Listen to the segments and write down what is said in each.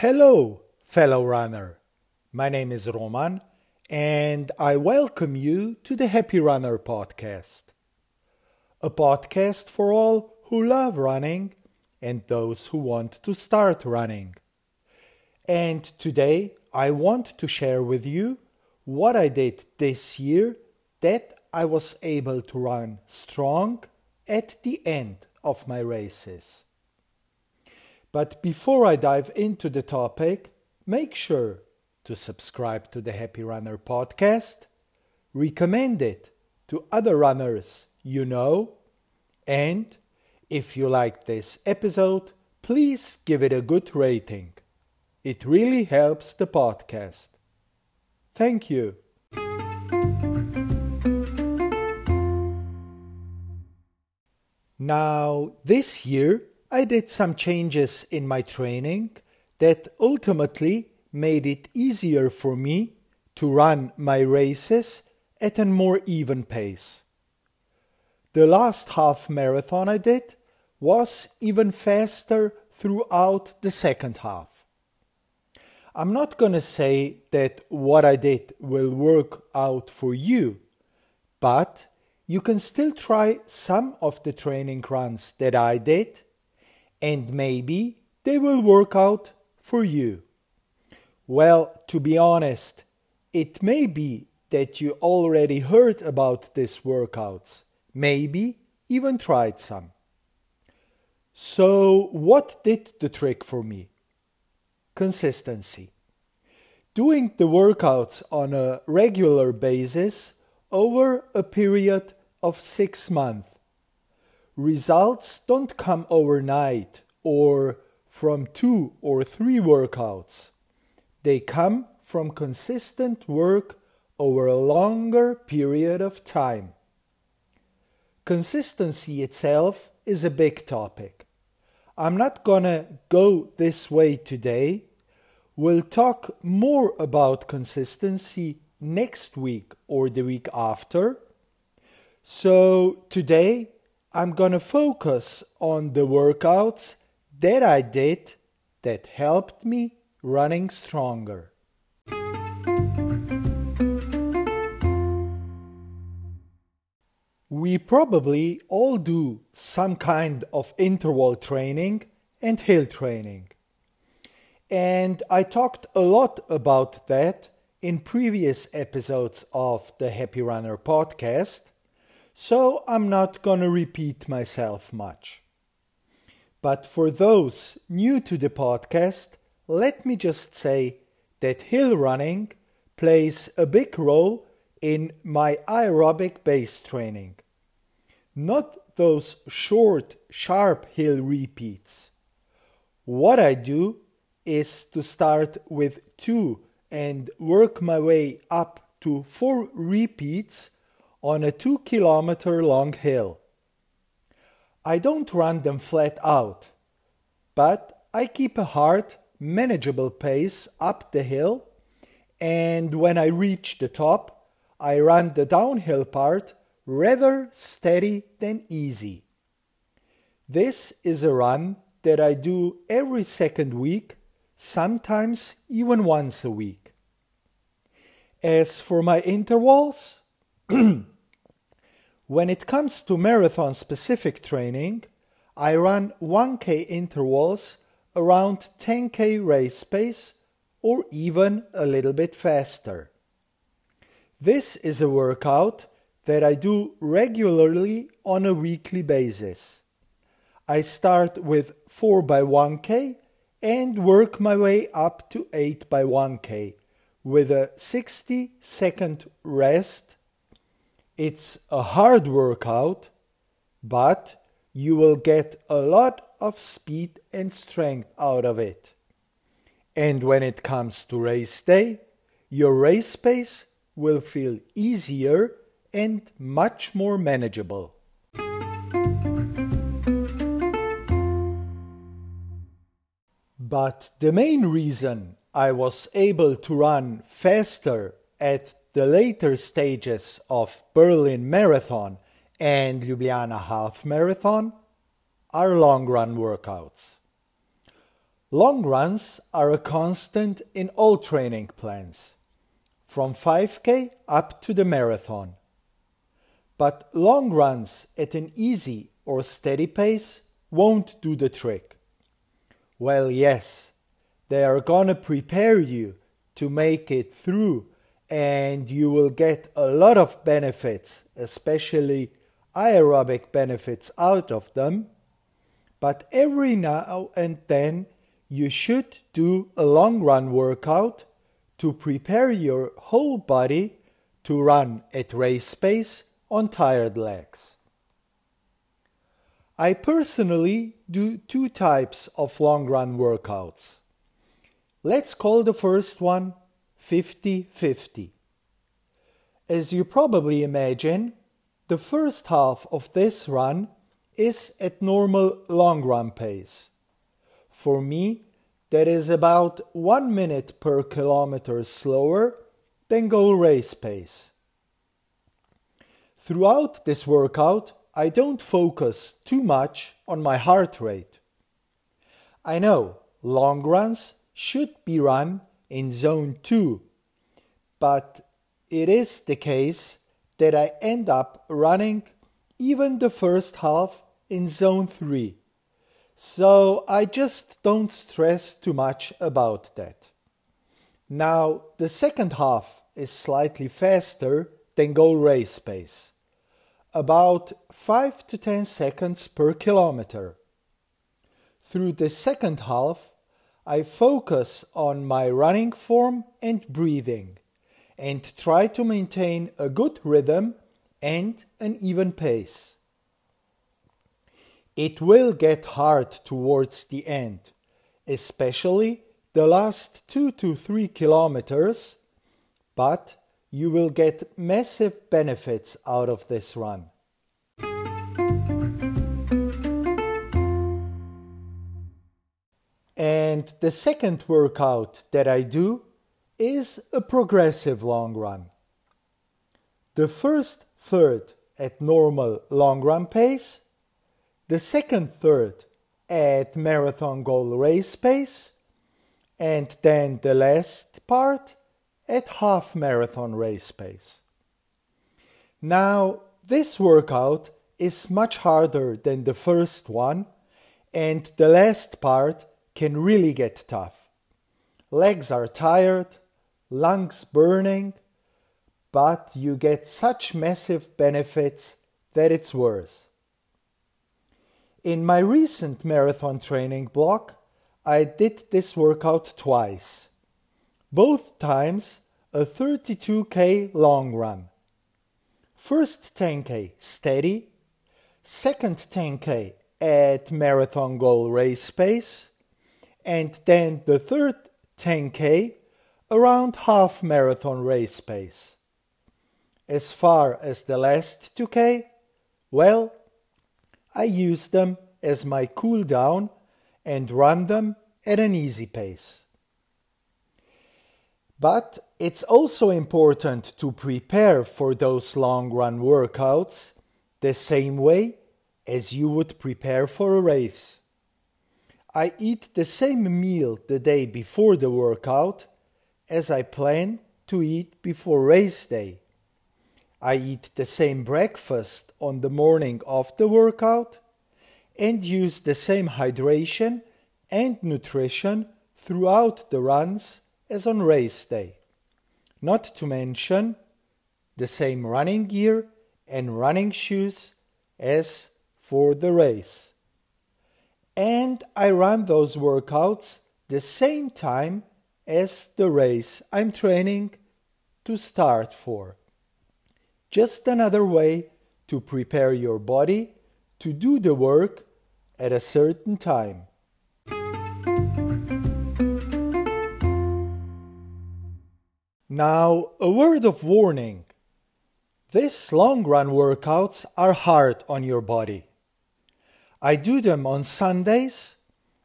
Hello, fellow runner. My name is Roman, and I welcome you to the Happy Runner podcast. A podcast for all who love running and those who want to start running. And today I want to share with you what I did this year that I was able to run strong at the end of my races. But before I dive into the topic, make sure to subscribe to the Happy Runner podcast, recommend it to other runners you know, and if you like this episode, please give it a good rating. It really helps the podcast. Thank you. Now, this year, I did some changes in my training that ultimately made it easier for me to run my races at a more even pace. The last half marathon I did was even faster throughout the second half. I'm not going to say that what I did will work out for you, but you can still try some of the training runs that I did, and maybe they will work out for you. Well, to be honest, it may be that you already heard about these workouts, maybe even tried some. So what did the trick for me? Consistency. Doing the workouts on a regular basis over a period of 6 months. Results don't come overnight or from 2 or 3 workouts. They come from consistent work over a longer period of time. Consistency itself is a big topic. I'm not gonna go this way today. We'll talk more about consistency next week or the week after. So today, I'm gonna focus on the workouts that I did that helped me running stronger. We probably all do some kind of interval training and hill training. And I talked a lot about that in previous episodes of the Happy Runner podcast. So I'm not gonna repeat myself much. But for those new to the podcast, let me just say that hill running plays a big role in my aerobic base training. Not those short, sharp hill repeats. What I do is to start with 2 and work my way up to 4 repeats on a 2-kilometer long hill. I don't run them flat out, but I keep a hard, manageable pace up the hill, and when I reach the top, I run the downhill part rather steady than easy. This is a run that I do every second week, sometimes even once a week. As for my intervals, when it comes to marathon-specific training, I run 1K intervals around 10K race pace or even a little bit faster. This is a workout that I do regularly on a weekly basis. I start with 4x1K and work my way up to 8x1K with a 60-second rest. It's a hard workout, but you will get a lot of speed and strength out of it. And when it comes to race day, your race pace will feel easier and much more manageable. But the main reason I was able to run faster at the later stages of Berlin Marathon and Ljubljana Half Marathon are long run workouts. Long runs are a constant in all training plans, from 5K up to the marathon. But long runs at an easy or steady pace won't do the trick. Well, yes, they are gonna prepare you to make it through, and you will get a lot of benefits, especially aerobic benefits out of them. But every now and then you should do a long run workout to prepare your whole body to run at race pace on tired legs. I personally do two types of long run workouts. Let's call the first one 50-50. As you probably imagine, the first half of this run is at normal long run pace. For me, that is about 1 minute per kilometer slower than goal race pace. Throughout this workout, I don't focus too much on my heart rate. I know long runs should be run in zone 2, but it is the case that I end up running even the first half in zone 3, so I just don't stress too much about that. Now, the second half is slightly faster than goal race pace, about 5 to 10 seconds per kilometer. Through the second half, I focus on my running form and breathing and try to maintain a good rhythm and an even pace. It will get hard towards the end, especially the last 2 to 3 kilometers, but you will get massive benefits out of this run. And the second workout that I do is a progressive long run. The first third at normal long run pace, the second third at marathon goal race pace, and then the last part at half marathon race pace. Now, this workout is much harder than the first one, and the last part can really get tough. Legs are tired, lungs burning, but you get such massive benefits that it's worth. In my recent marathon training block, I did this workout twice. Both times a 32K long run. First 10K steady, second 10K at marathon goal race pace, and then the third 10K around half marathon race pace. As far as the last 2K, well, I use them as my cool down and run them at an easy pace. But it's also important to prepare for those long run workouts the same way as you would prepare for a race. I eat the same meal the day before the workout as I plan to eat before race day. I eat the same breakfast on the morning of the workout and use the same hydration and nutrition throughout the runs as on race day, not to mention the same running gear and running shoes as for the race. And I run those workouts the same time as the race I'm training to start for. Just another way to prepare your body to do the work at a certain time. Now, a word of warning. These long run workouts are hard on your body. I do them on Sundays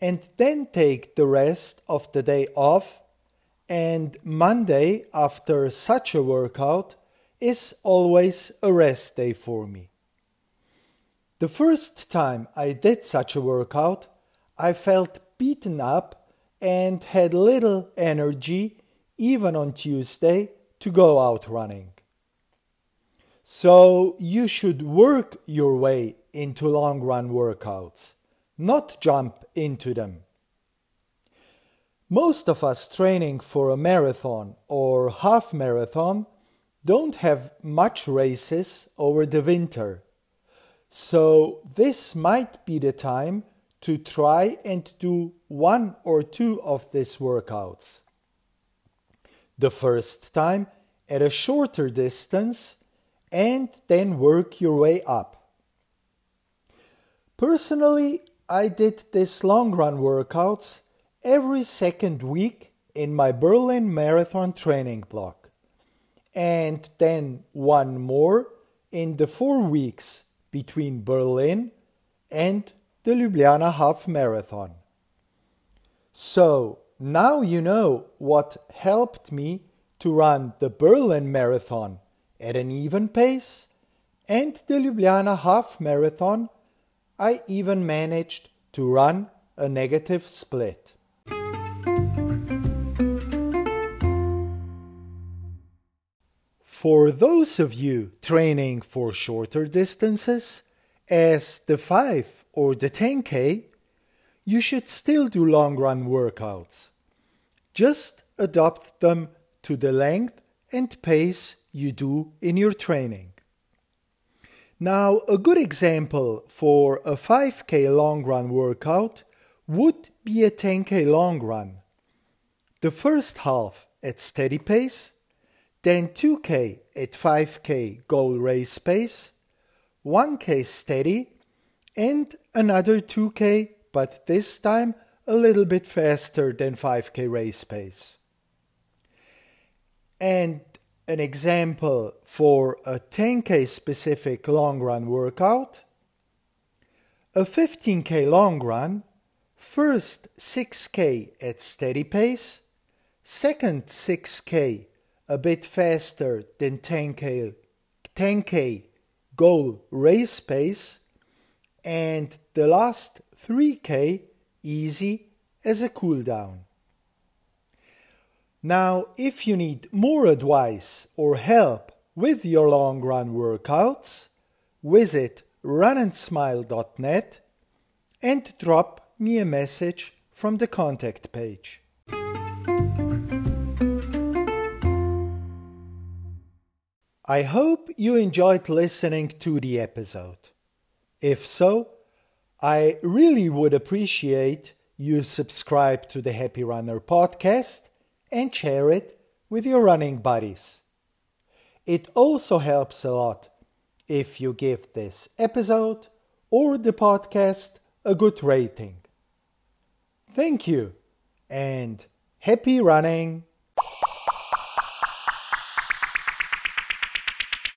and then take the rest of the day off, and Monday after such a workout is always a rest day for me. The first time I did such a workout, I felt beaten up and had little energy, even on Tuesday, to go out running. So you should work your way into long run workouts, not jump into them. Most of us training for a marathon or half marathon don't have much races over the winter. So this might be the time to try and do one or two of these workouts. The first time at a shorter distance and then work your way up. Personally, I did these long run workouts every second week in my Berlin Marathon training block, and then one more in the 4 weeks between Berlin and the Ljubljana Half Marathon. So now you know what helped me to run the Berlin Marathon at an even pace, and the Ljubljana Half Marathon I even managed to run a negative split. For those of you training for shorter distances, as the 5 or the 10K, you should still do long run workouts. Just adapt them to the length and pace you do in your training. Now, a good example for a 5K long run workout would be a 10K long run. The first half at steady pace, then 2K at 5K goal race pace, 1K steady, and another 2K, but this time a little bit faster than 5K race pace. And an example for a 10K specific long run workout, a 15K long run, first 6K at steady pace, second 6K a bit faster than 10K goal race pace, and the last 3K easy as a cool down. Now, if you need more advice or help with your long run workouts, visit runandsmile.net and drop me a message from the contact page. I hope you enjoyed listening to the episode. If so, I really would appreciate you subscribe to the Happy Runner podcast and share it with your running buddies. It also helps a lot if you give this episode or the podcast a good rating. Thank you, and happy running!